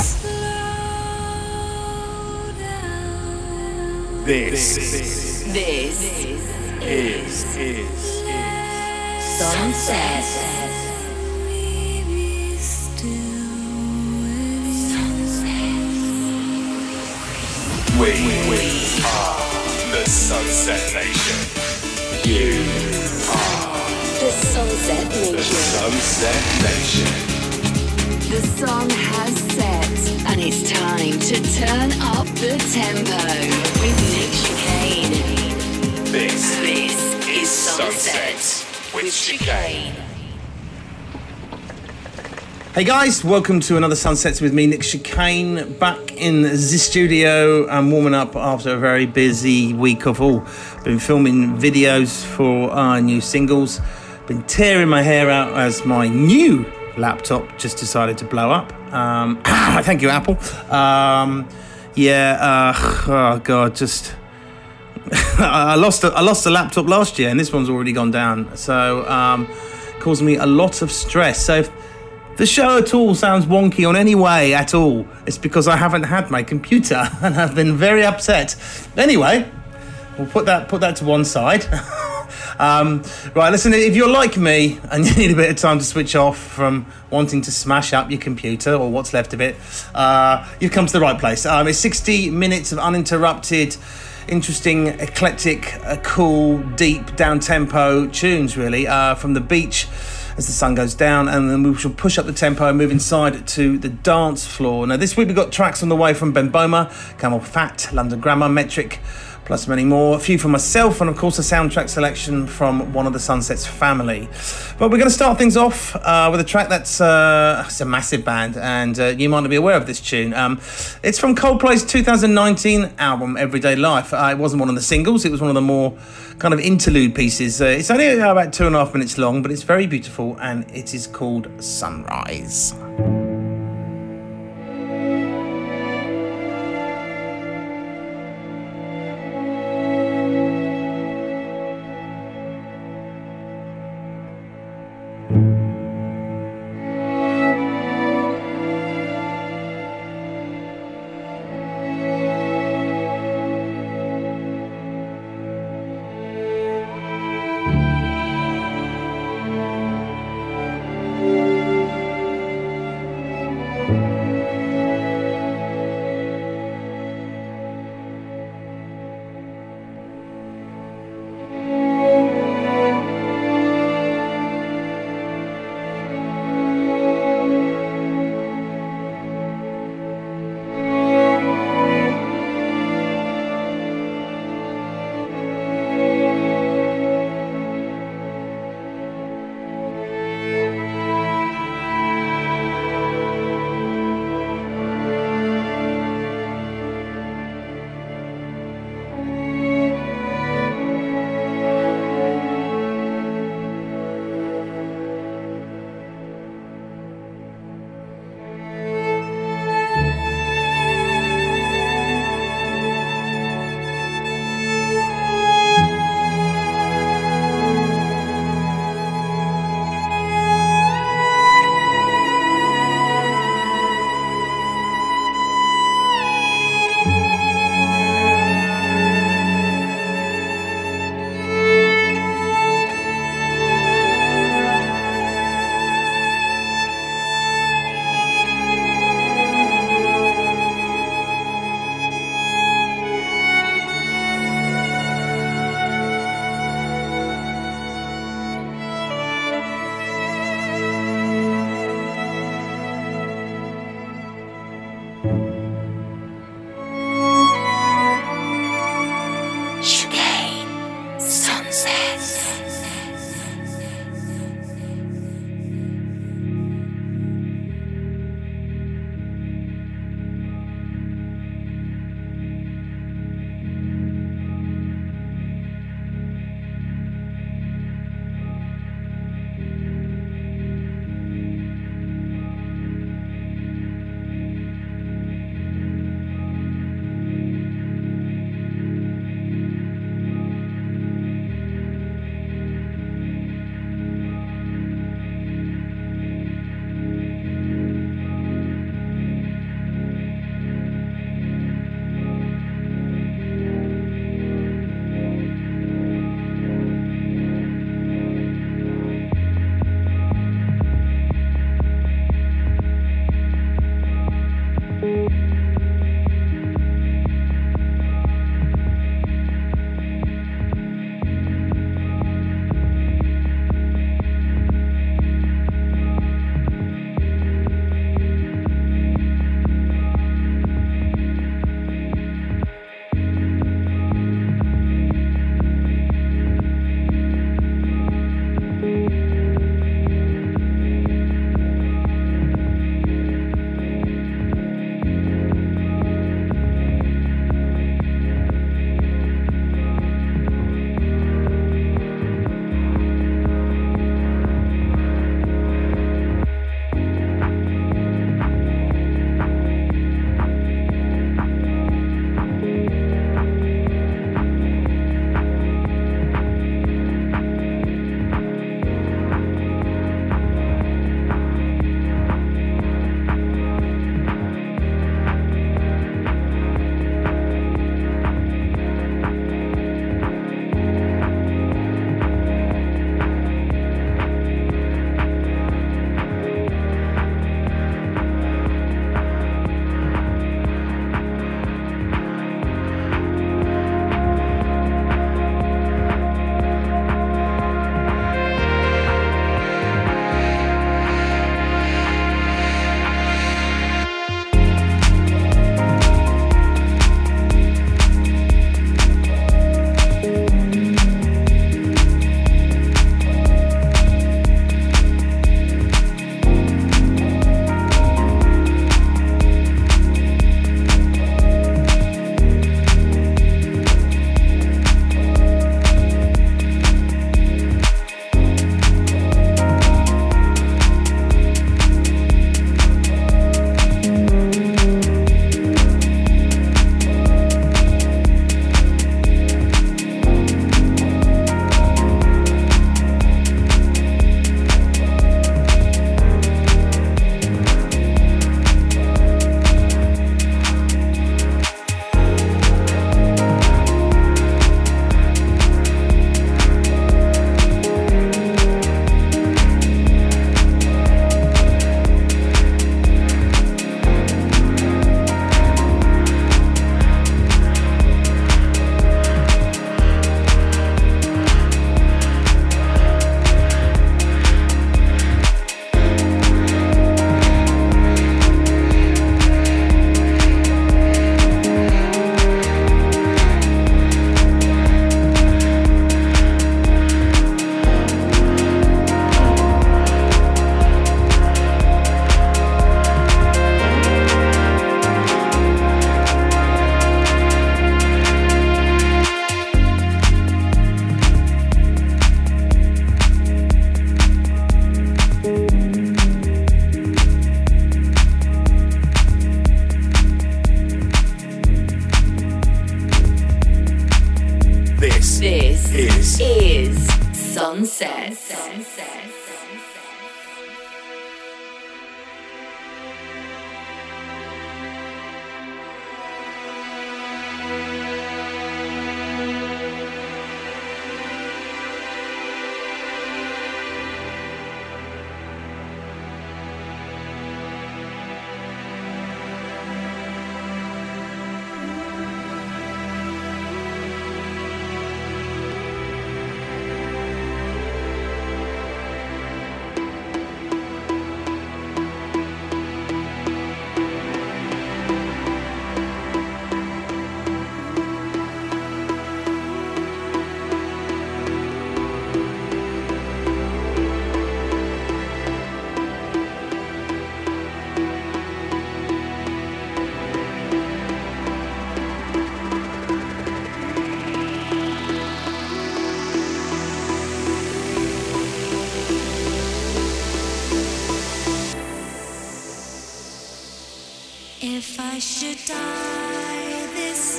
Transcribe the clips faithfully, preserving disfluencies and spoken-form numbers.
Slow down. This, this, this, this is, is, is, is. Sunset. We, we are the Sunset Nation. You are the Sunset Nation. The Sunset Nation. The sun has set, and it's time to turn up the tempo with Nick Chicane. This, this is Sunset. Sunset. With Chicane. Hey guys, welcome to another Sunsets with me, Nick Chicane, back in the studio and warming up after a very busy week of all. Been filming videos for our new singles, been tearing my hair out as my new laptop just decided to blow up. Um, thank you, Apple. Um, yeah, uh, oh God, just... I lost a, I lost the laptop last year, and this one's already gone down. So, um, caused me a lot of stress. So, if the show at all sounds wonky on any way at all, it's because I haven't had my computer, and I've been very upset. Anyway, we'll put that put that to one side. um, right, listen. If you're like me and you need a bit of time to switch off from wanting to smash up your computer or what's left of it, uh, you've come to the right place. Um, it's sixty minutes of uninterrupted. Interesting, eclectic, uh, cool, deep, down-tempo tunes, really, uh, from the beach as the sun goes down, and then we shall push up the tempo and move inside to the dance floor. Now, this week we've got tracks on the way from Ben Boma, Camel Fat, London Grammar, Metric, plus many more, a few for myself, and of course a soundtrack selection from one of the Sunsets family. But we're going to start things off uh, with a track that's uh, it's a massive band, and uh, you might not be aware of this tune. Um, it's from Coldplay's two thousand nineteen album, Everyday Life. Uh, it wasn't one of the singles, it was one of the more kind of interlude pieces. Uh, it's only about two and a half minutes long, but it's very beautiful, and it is called Sunrise. is, is Sunset. Sunset.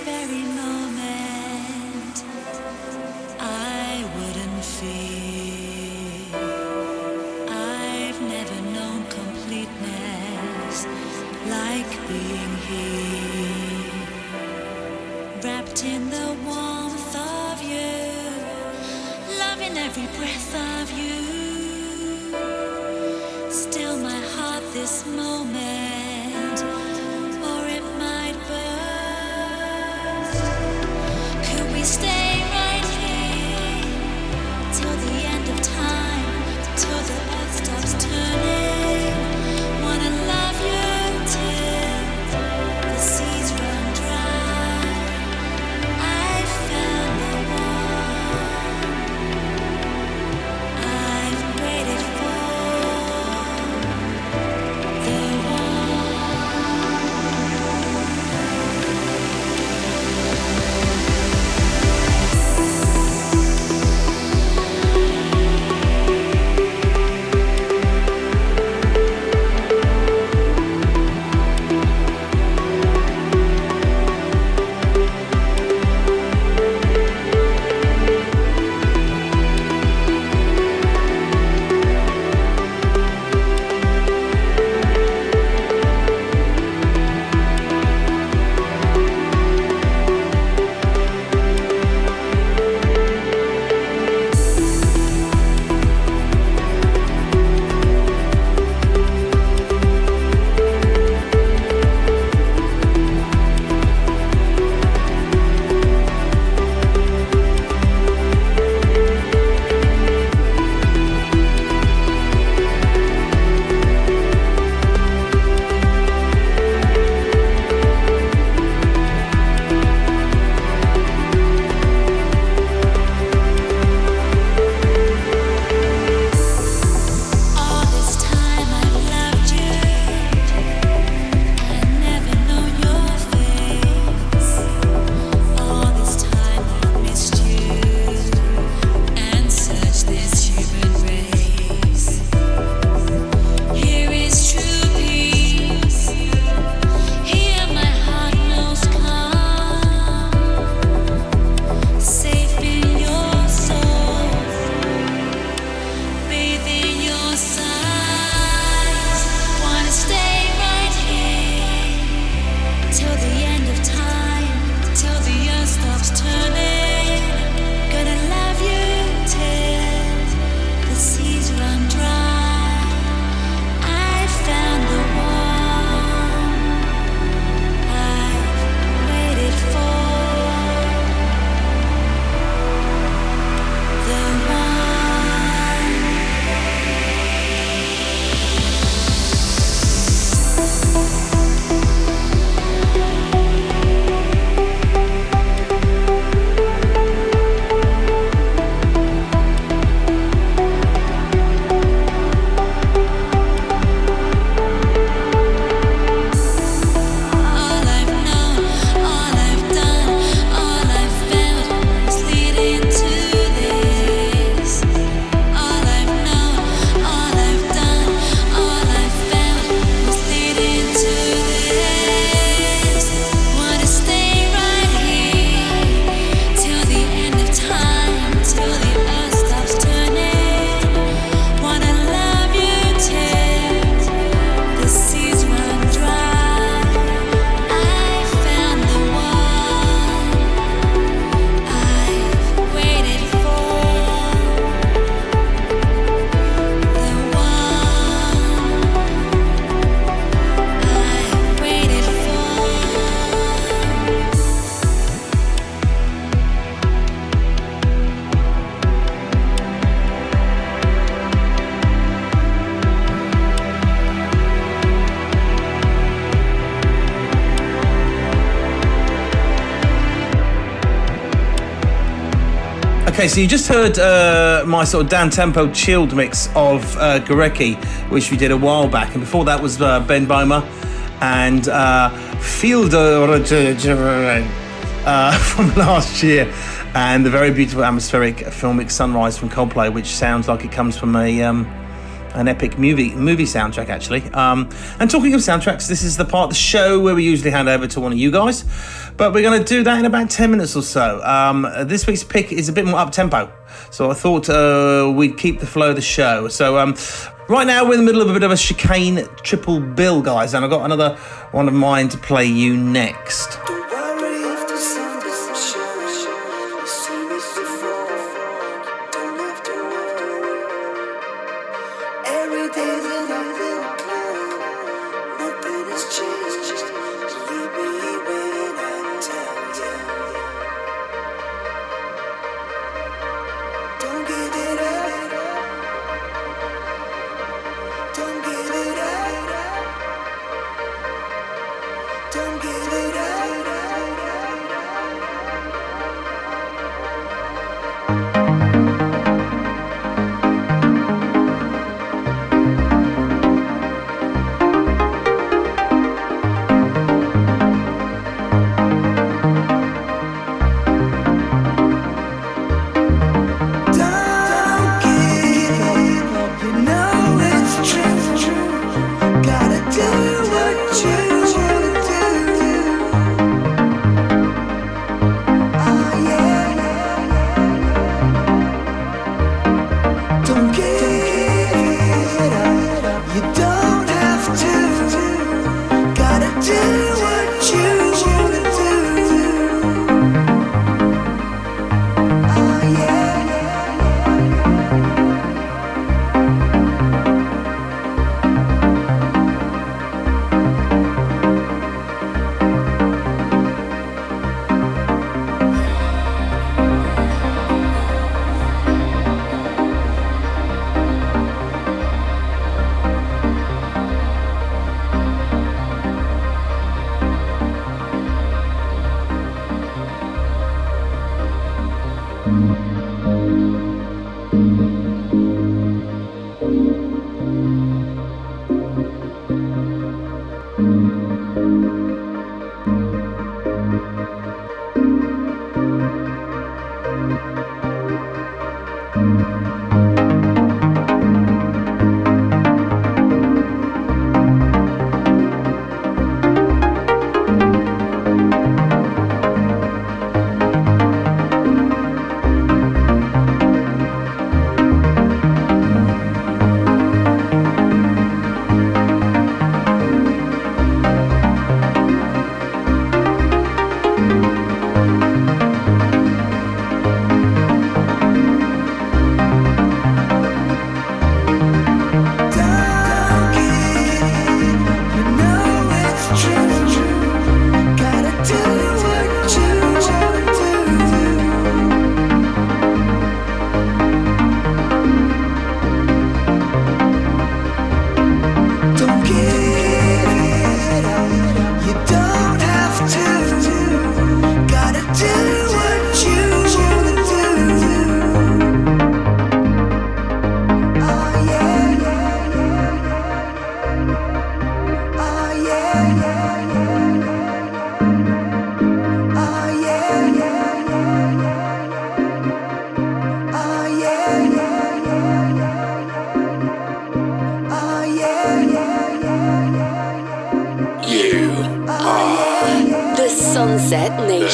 They Okay, so you just heard uh, my sort of down-tempo chilled mix of uh, Gorecki, which we did a while back, and before that was uh, Ben Boma and uh, Fielder uh, from last year, and the very beautiful atmospheric filmic Sunrise from Coldplay, which sounds like it comes from a um, an epic movie movie soundtrack, actually. Um, and talking of soundtracks, this is the part of the show where we usually hand over to one of you guys, but we're going to do that in about ten minutes or so. Um, this week's pick is a bit more up-tempo, so I thought uh, we'd keep the flow of the show. So um, right now we're in the middle of a bit of a Chicane triple bill, guys, and I've got another one of mine to play you next.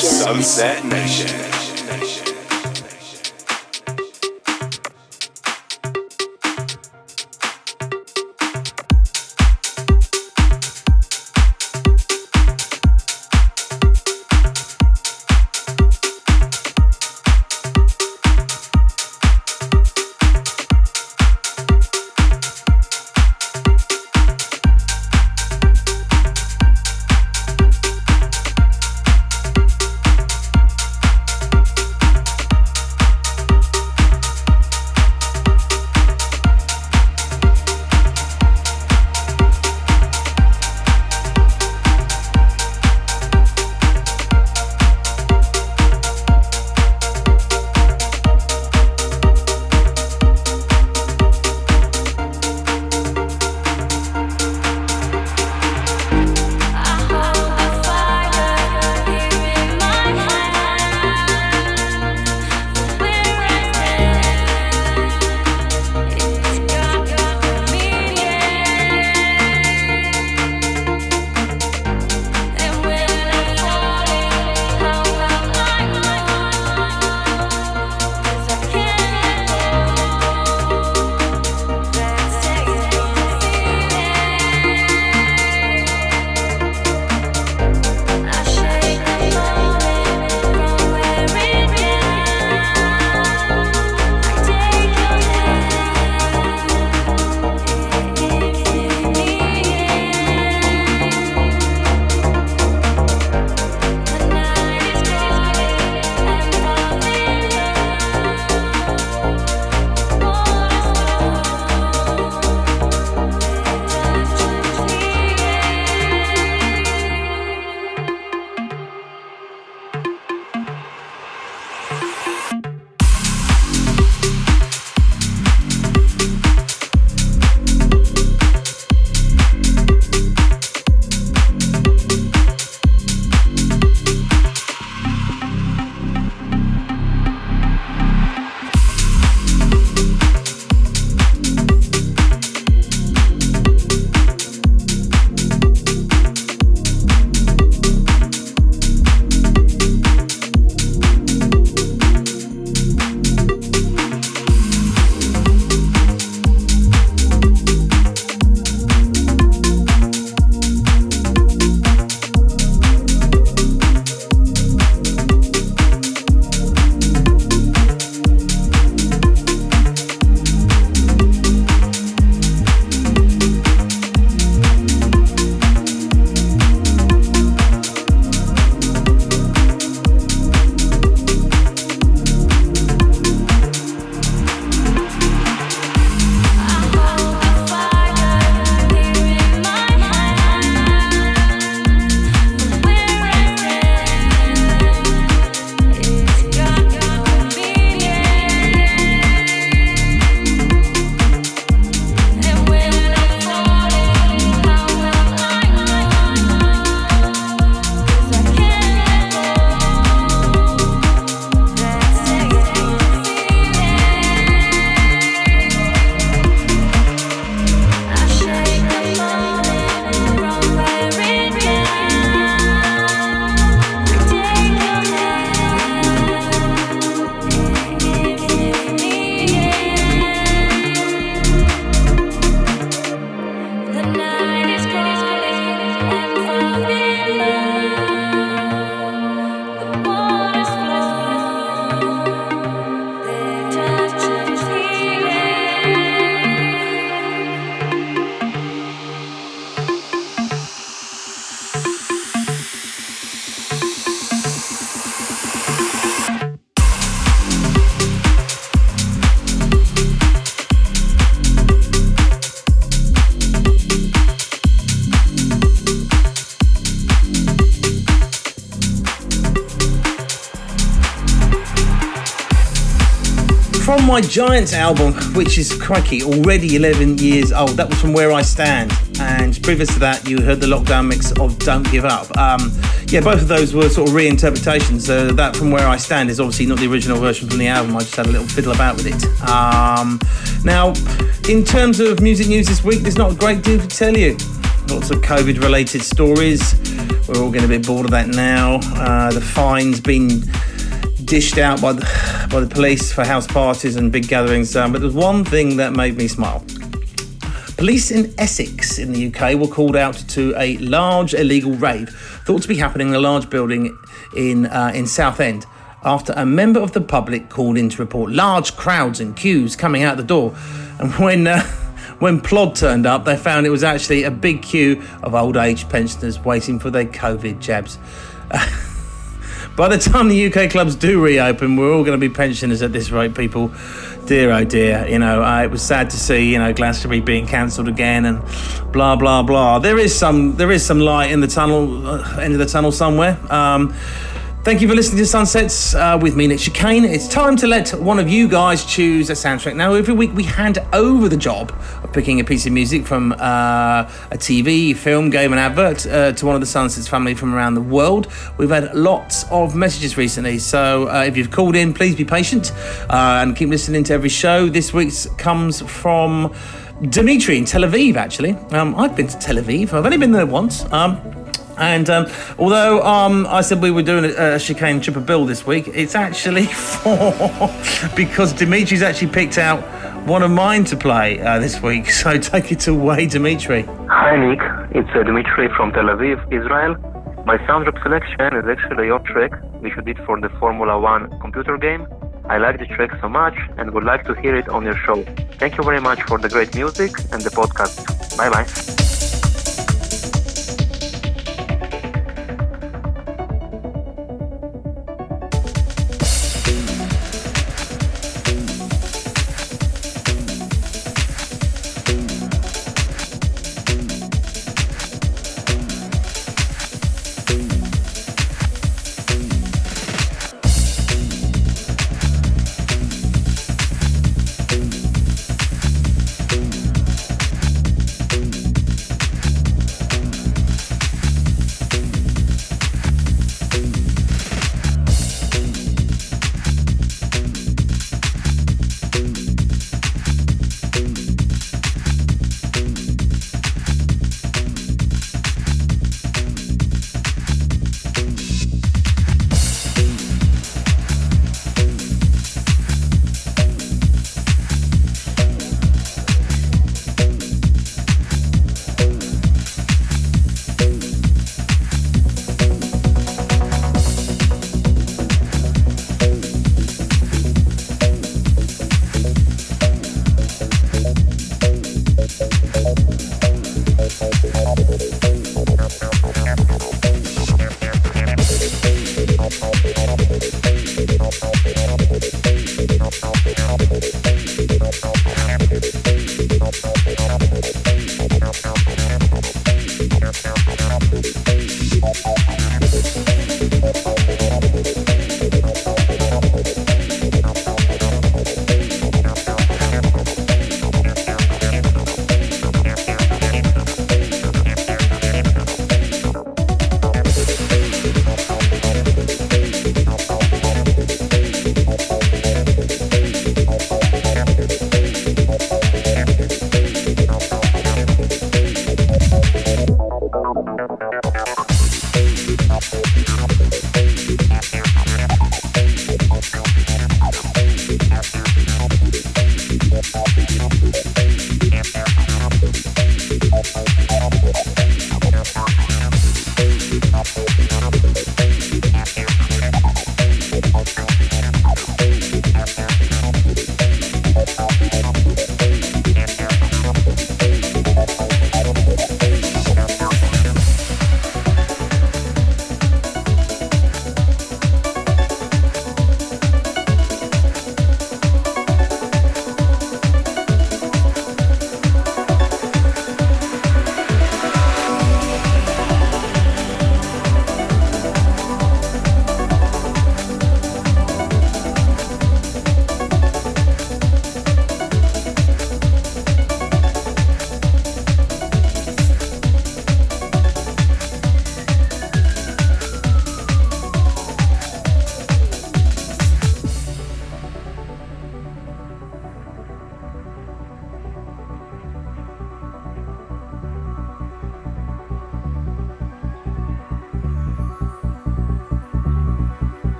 Sunset Nation. from My Giants album, which is, crikey, already eleven years old. That was From Where I Stand. And previous to that, you heard the lockdown mix of Don't Give Up. Um, yeah, both of those were sort of reinterpretations. Uh, that From Where I Stand is obviously not the original version from the album. I just had a little fiddle about with it. Um, now, in terms of music news this week, there's not a great deal to tell you. Lots of COVID-related stories. We're all getting a bit bored of that now. Uh, the fine's been dished out by the, by the police for house parties and big gatherings. Um, but there's one thing that made me smile. Police in Essex in the U K were called out to a large illegal rave thought to be happening in a large building in uh, in Southend after a member of the public called in to report large crowds and queues coming out the door. And when... Uh, When Plod turned up, they found it was actually a big queue of old age pensioners waiting for their COVID jabs. By the time the U K clubs do reopen, we're all going to be pensioners at this rate, people. Dear, oh dear, you know, uh, it was sad to see, you know, Glastonbury being cancelled again and blah, blah, blah. There is some there is some light in the tunnel, uh, end of the tunnel somewhere. Um, thank you for listening to Sunsets uh, with me, Nick Chicane. It's time to let one of you guys choose a soundtrack. Now, every week we hand over the job of picking a piece of music from uh, a T V, film, game, and advert uh, to one of the Sunsets family from around the world. We've had lots of messages recently, so uh, if you've called in, please be patient uh, and keep listening to every show. This week's comes from Dimitri in Tel Aviv, actually. Um, I've been to Tel Aviv. I've only been there once. Um... And um, although um, I said we were doing a, a Chicane Chipper Bill this week, it's actually for because Dimitri's actually picked out one of mine to play uh, this week. So take it away, Dimitri. Hi, Nick. It's uh, Dimitri from Tel Aviv, Israel. My soundtrack selection is actually your track, which you did for the Formula One computer game. I like the track so much and would like to hear it on your show. Thank you very much for the great music and the podcast. Bye-bye. Bye.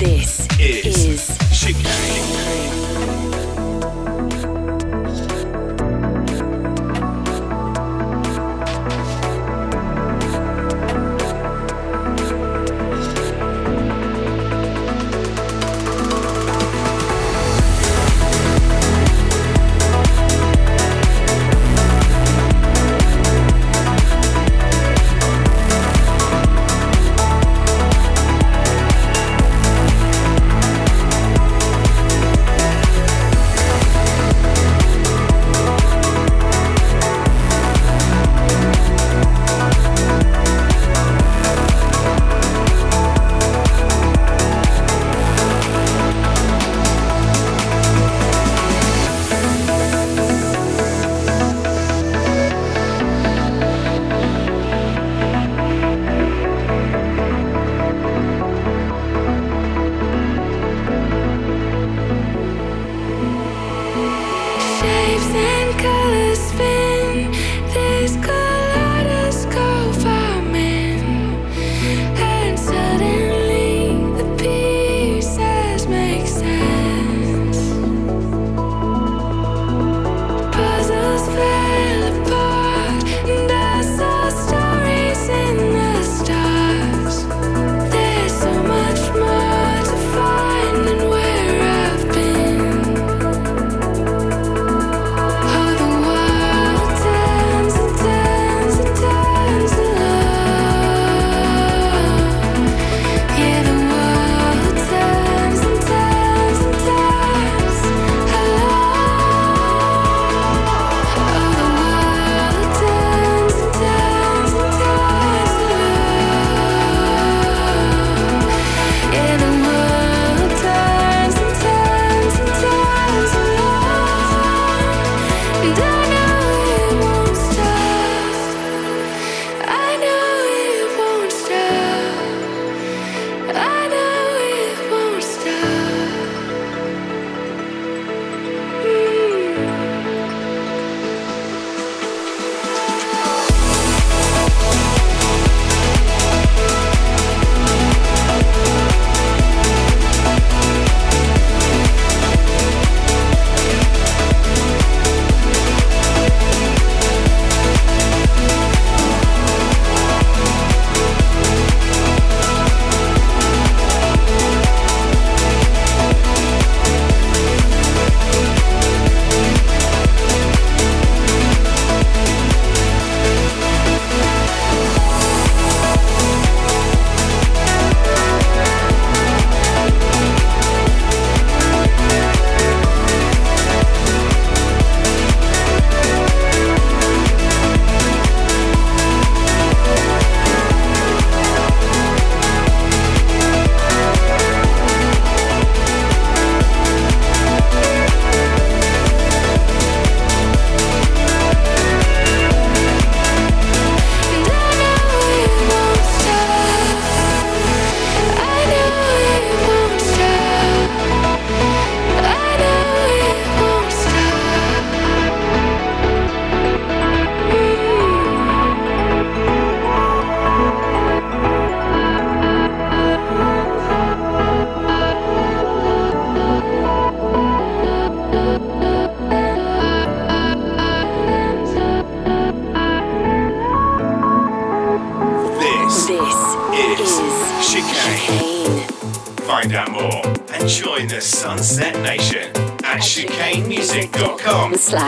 This is, is Chicane.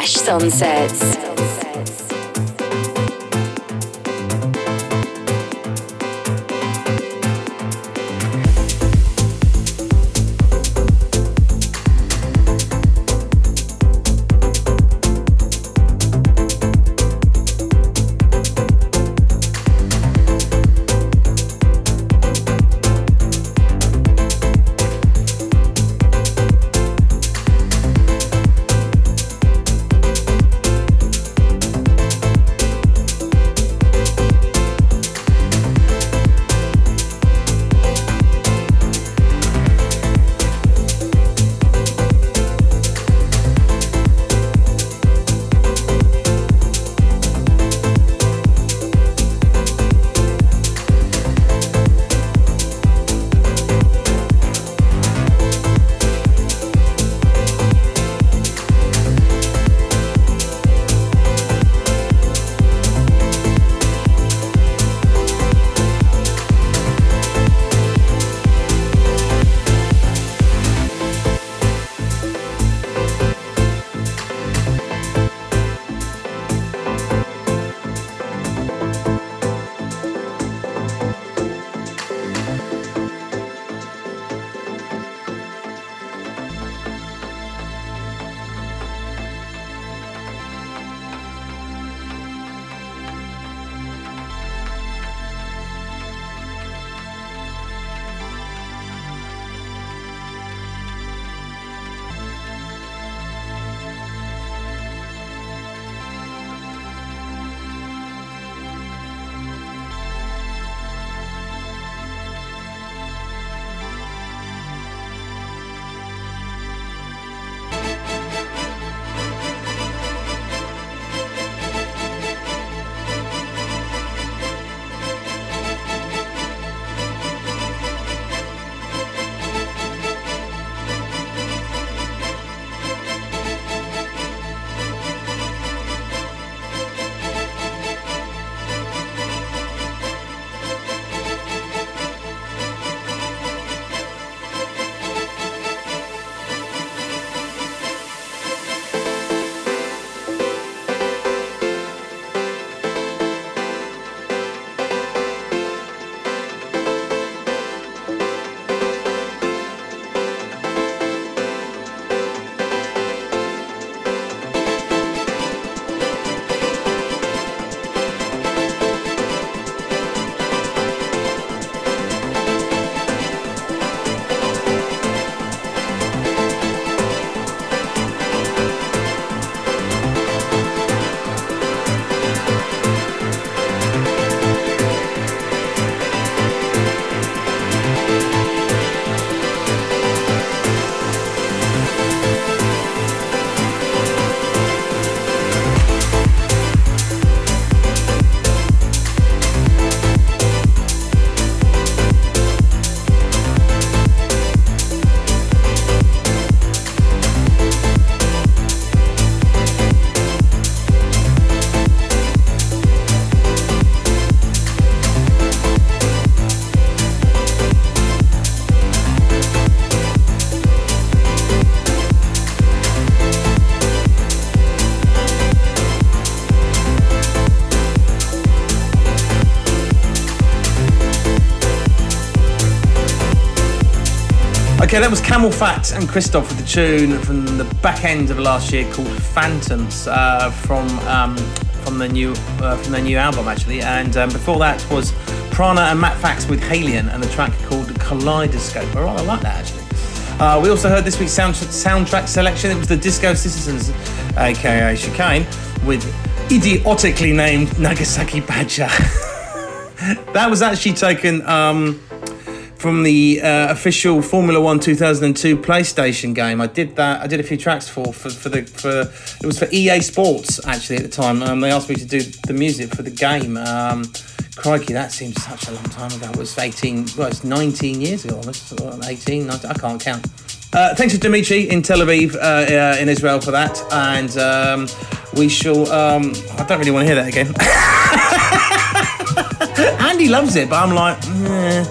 Sunsets. Okay, that was Camel Fat and Christoph with the tune from the back end of last year called Phantoms, uh, from um, from the new uh, from their new album actually. And um, before that was Prana and Matt Fax with Halion and the track called Kaleidoscope. I rather like that actually. Uh, we also heard this week's sound- soundtrack selection. It was the Disco Citizens, aka Chicane, with idiotically named Nagasaki Badger. That was actually taken um, from the uh, official Formula One two thousand two PlayStation game. I did that. I did a few tracks for for, for the for it was for E A Sports actually at the time. Um, they asked me to do the music for the game. Um, Crikey, that seems such a long time ago. It was eighteen, well, it's nineteen years ago almost. eighteen, nineteen, I can't count. Uh, thanks to Dimitri in Tel Aviv, uh, uh, in Israel for that. And um, we shall, um, I don't really want to hear that again. Andy loves it, but I'm like, yeah,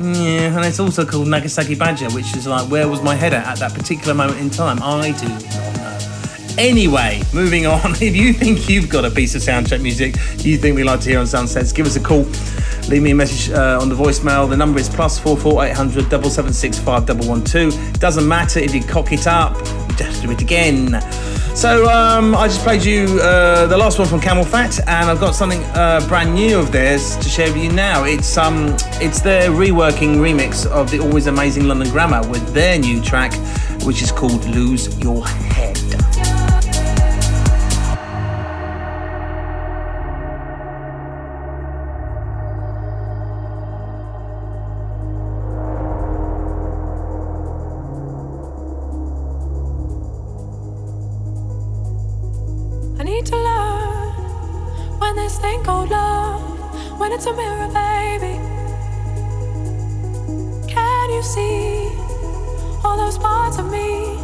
yeah. And it's also called Nagasaki Badger, which is like, where was my head at at that particular moment in time? I do not know. Anyway, moving on. If you think you've got a piece of soundtrack music you think we like to hear on Sunsets, give us a call. Leave me a message uh, on the voicemail. The number is plus four four eight hundred double seven six five double one two. Doesn't matter if you cock it up. Just do it again. So um, I just played you uh, the last one from Camel Fat, and I've got something uh, brand new of theirs to share with you now. It's um, it's their reworking remix of the always amazing London Grammar with their new track, which is called "Lose Your Head." It's a mirror, baby. Can you see all those parts of me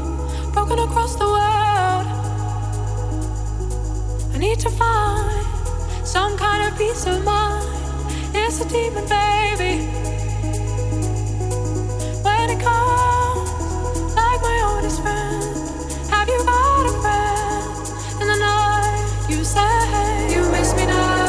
broken across the world? I need to find some kind of peace of mind. It's a demon, baby. When it comes, like my oldest friend, have you got a friend? In the night, you say you miss me now.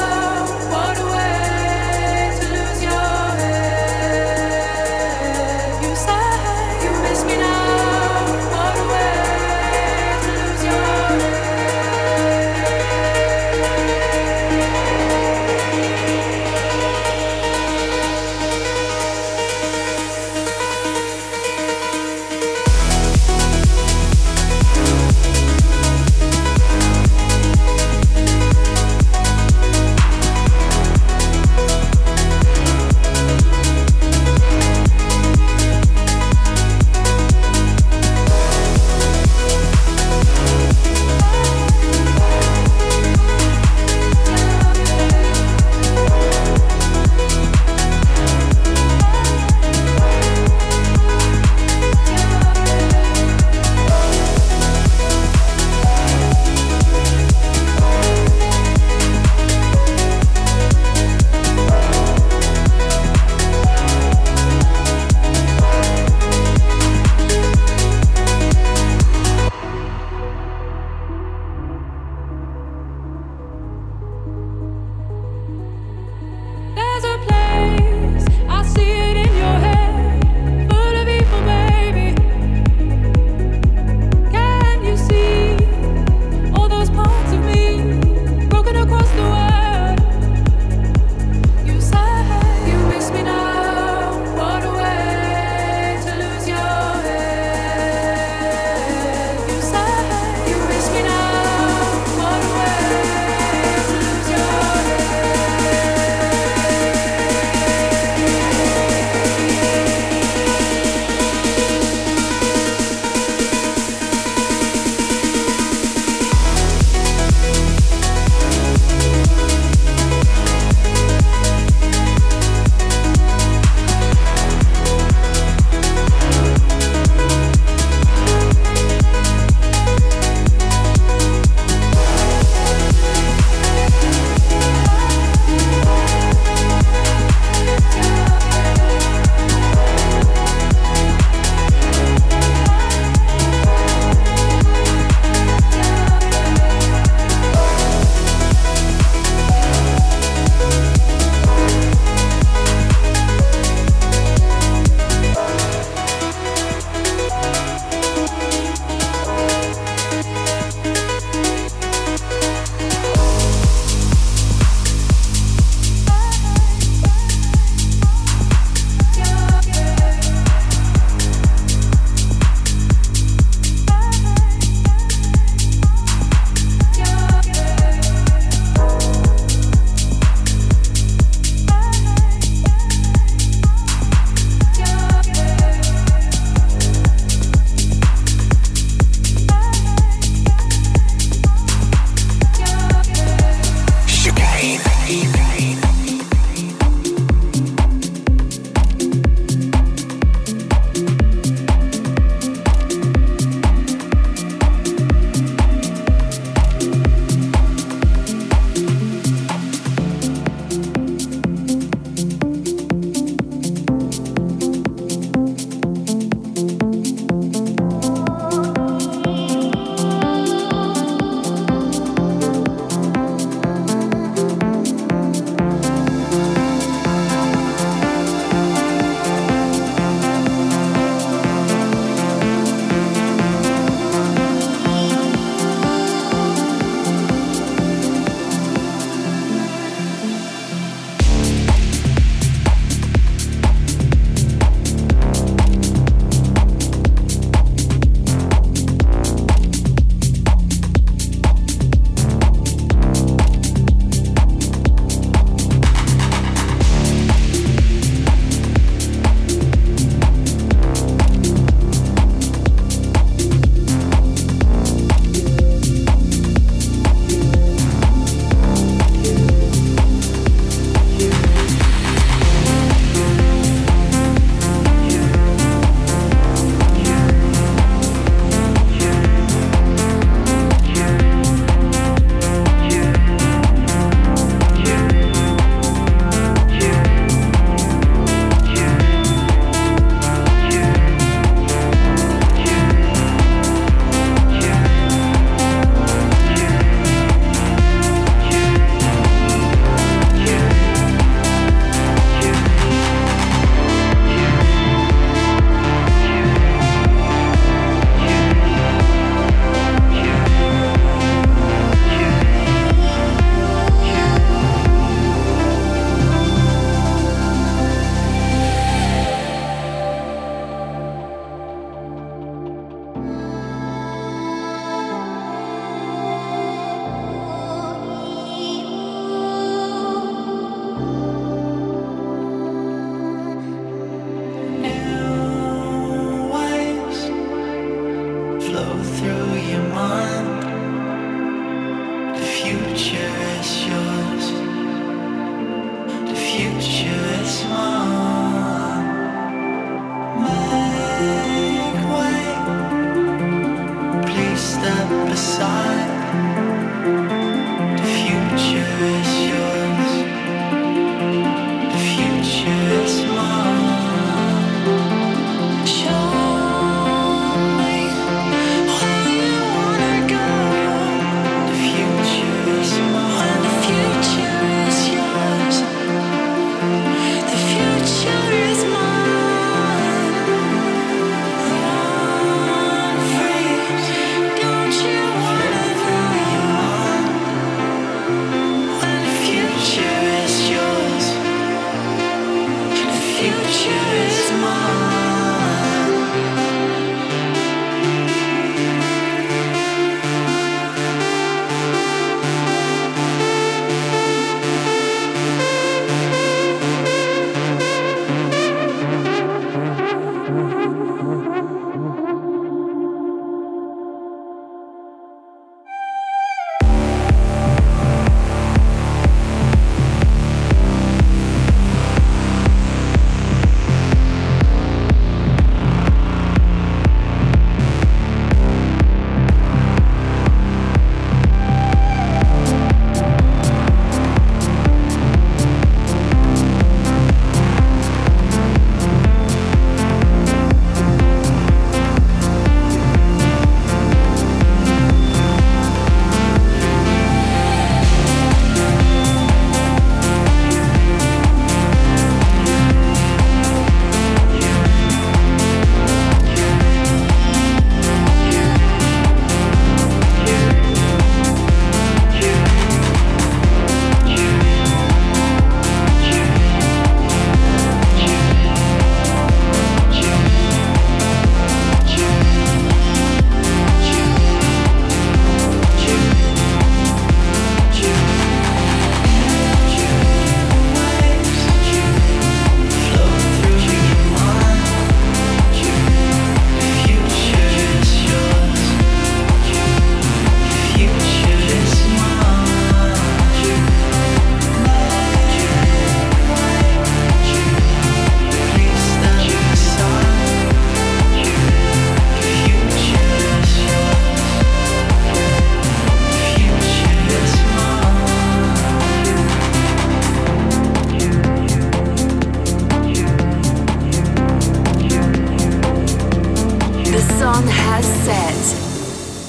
has set.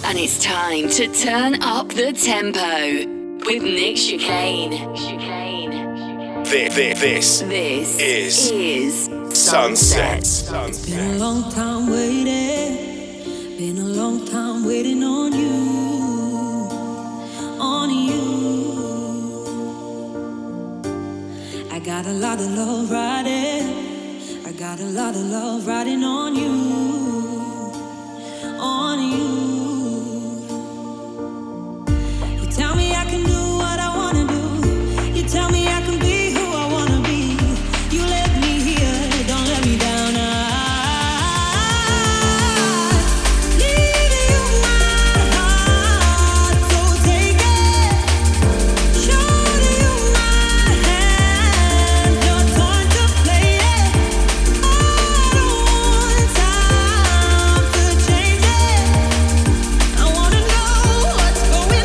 And it's time to turn up the tempo with Nick Chicane. Chicane. This, this, this is, is Sunset. Sunset. It's been a long time waiting, been a long time waiting on you, on you. I got a lot of love riding, I got a lot of love riding on you, on you. Tell me I can do what I wanna do. You tell me I can be who I wanna be. You let me here, don't let me down. I leave you my heart, so take it. Shoulder you my hand, your time to play it. I don't want time to change it. I wanna know what's going on.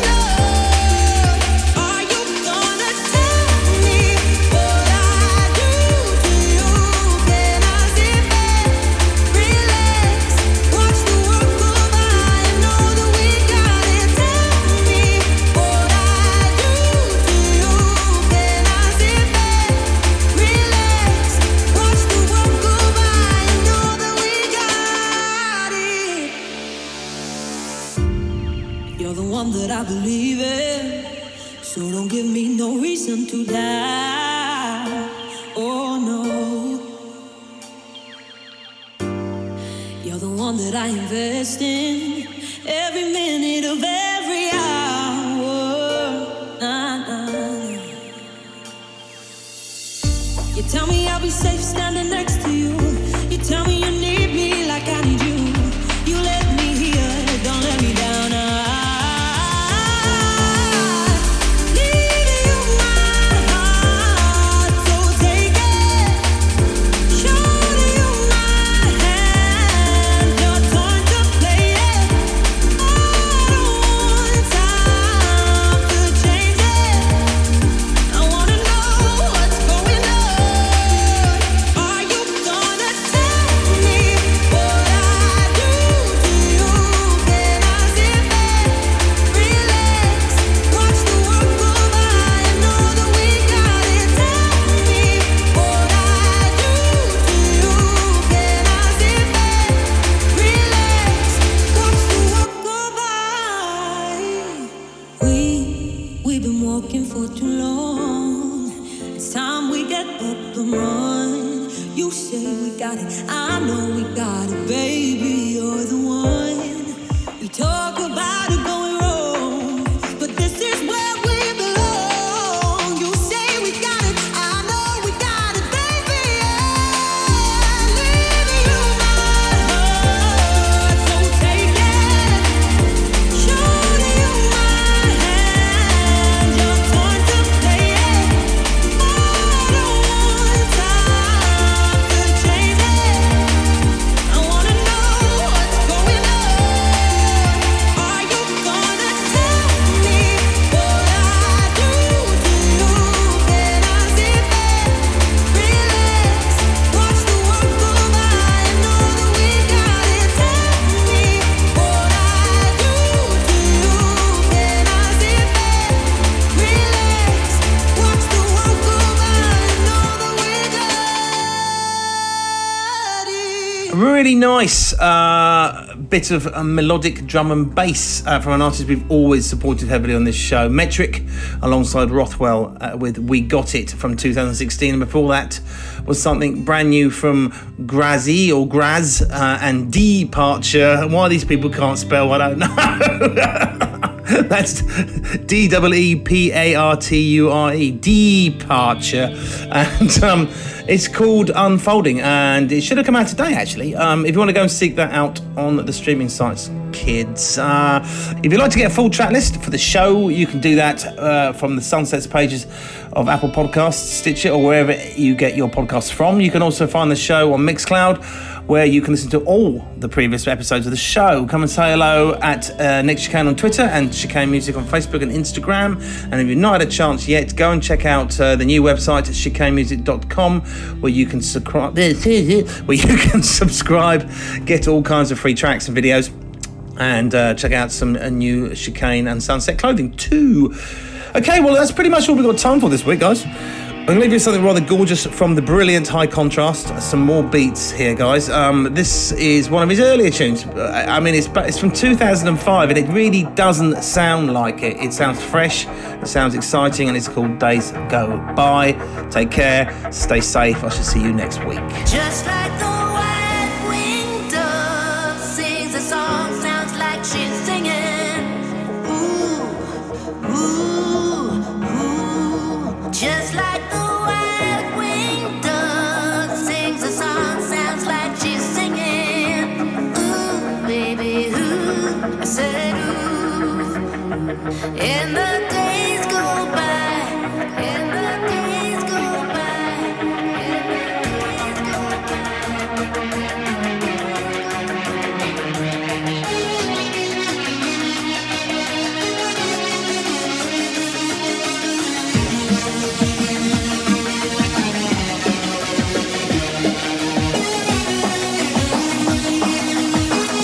That I believe in, so don't give me no reason to die. Oh no, you're the one that I invest in every minute of every hour. Nah, nah. You tell me I'll be safe standing next to you. You tell me you need me like I need you. You let me here, don't let me down. Nah. Nice uh, bit of uh, melodic drum and bass uh, from an artist we've always supported heavily on this show, Metric, alongside Rothwell uh, with We Got It from two thousand sixteen. And before that was something brand new from Grazze or Grazze uh, and Departure. Why these people can't spell, I don't know. That's D E E P A R T U R E, Departure. And um, it's called Unfolding, and it should have come out today, actually. Um, if you want to go and seek that out on the streaming sites, kids. Uh, if you'd like to get a full track list for the show, you can do that uh, from the Sunsets pages of Apple Podcasts, Stitcher, or wherever you get your podcasts from. You can also find the show on Mixcloud, where you can listen to all the previous episodes of the show. Come and say hello at uh, Nick Chicane on Twitter and Chicane Music on Facebook and Instagram. And if you've not had a chance yet, go and check out uh, the new website at chicane music dot com, where you can subscribe, where you can subscribe, get all kinds of free tracks and videos. and uh, check out some uh, new Chicane and Sunset clothing too. Okay, well, that's pretty much all we've got time for this week, guys. I'm going to leave you something rather gorgeous from the brilliant High Contrast. Some more beats here, guys. Um, this is one of his earlier tunes. I mean, it's it's from two thousand five, and it really doesn't sound like it. It sounds fresh, it sounds exciting, and it's called Days Go By. Take care, stay safe. I shall see you next week. Just like the white winged dove sings a song, sounds like she's singing. Ooh, ooh, ooh. Just like in the days go by, in the days go by, in the days go by.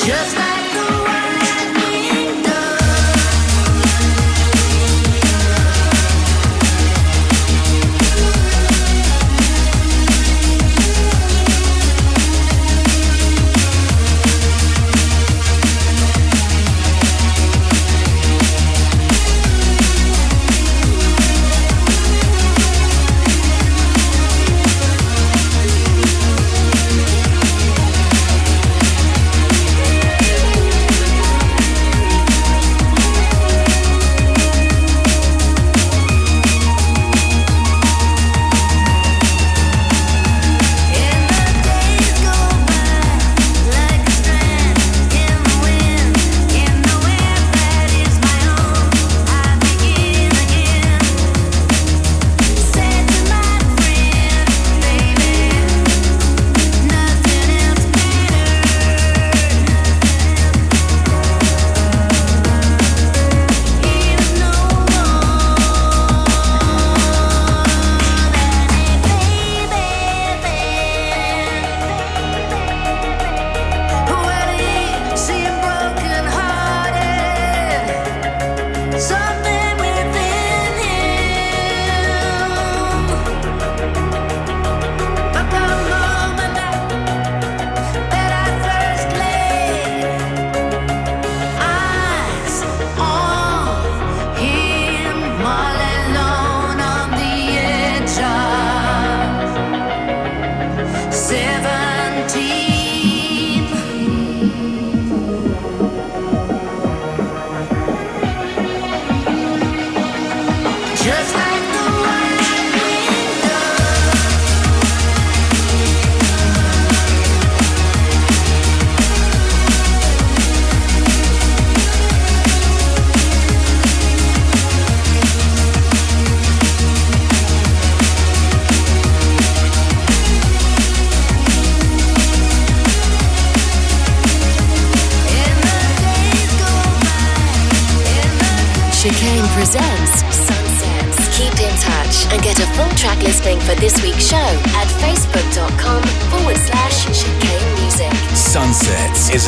Just like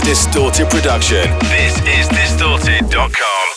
Distorted production. This is distorted dot com.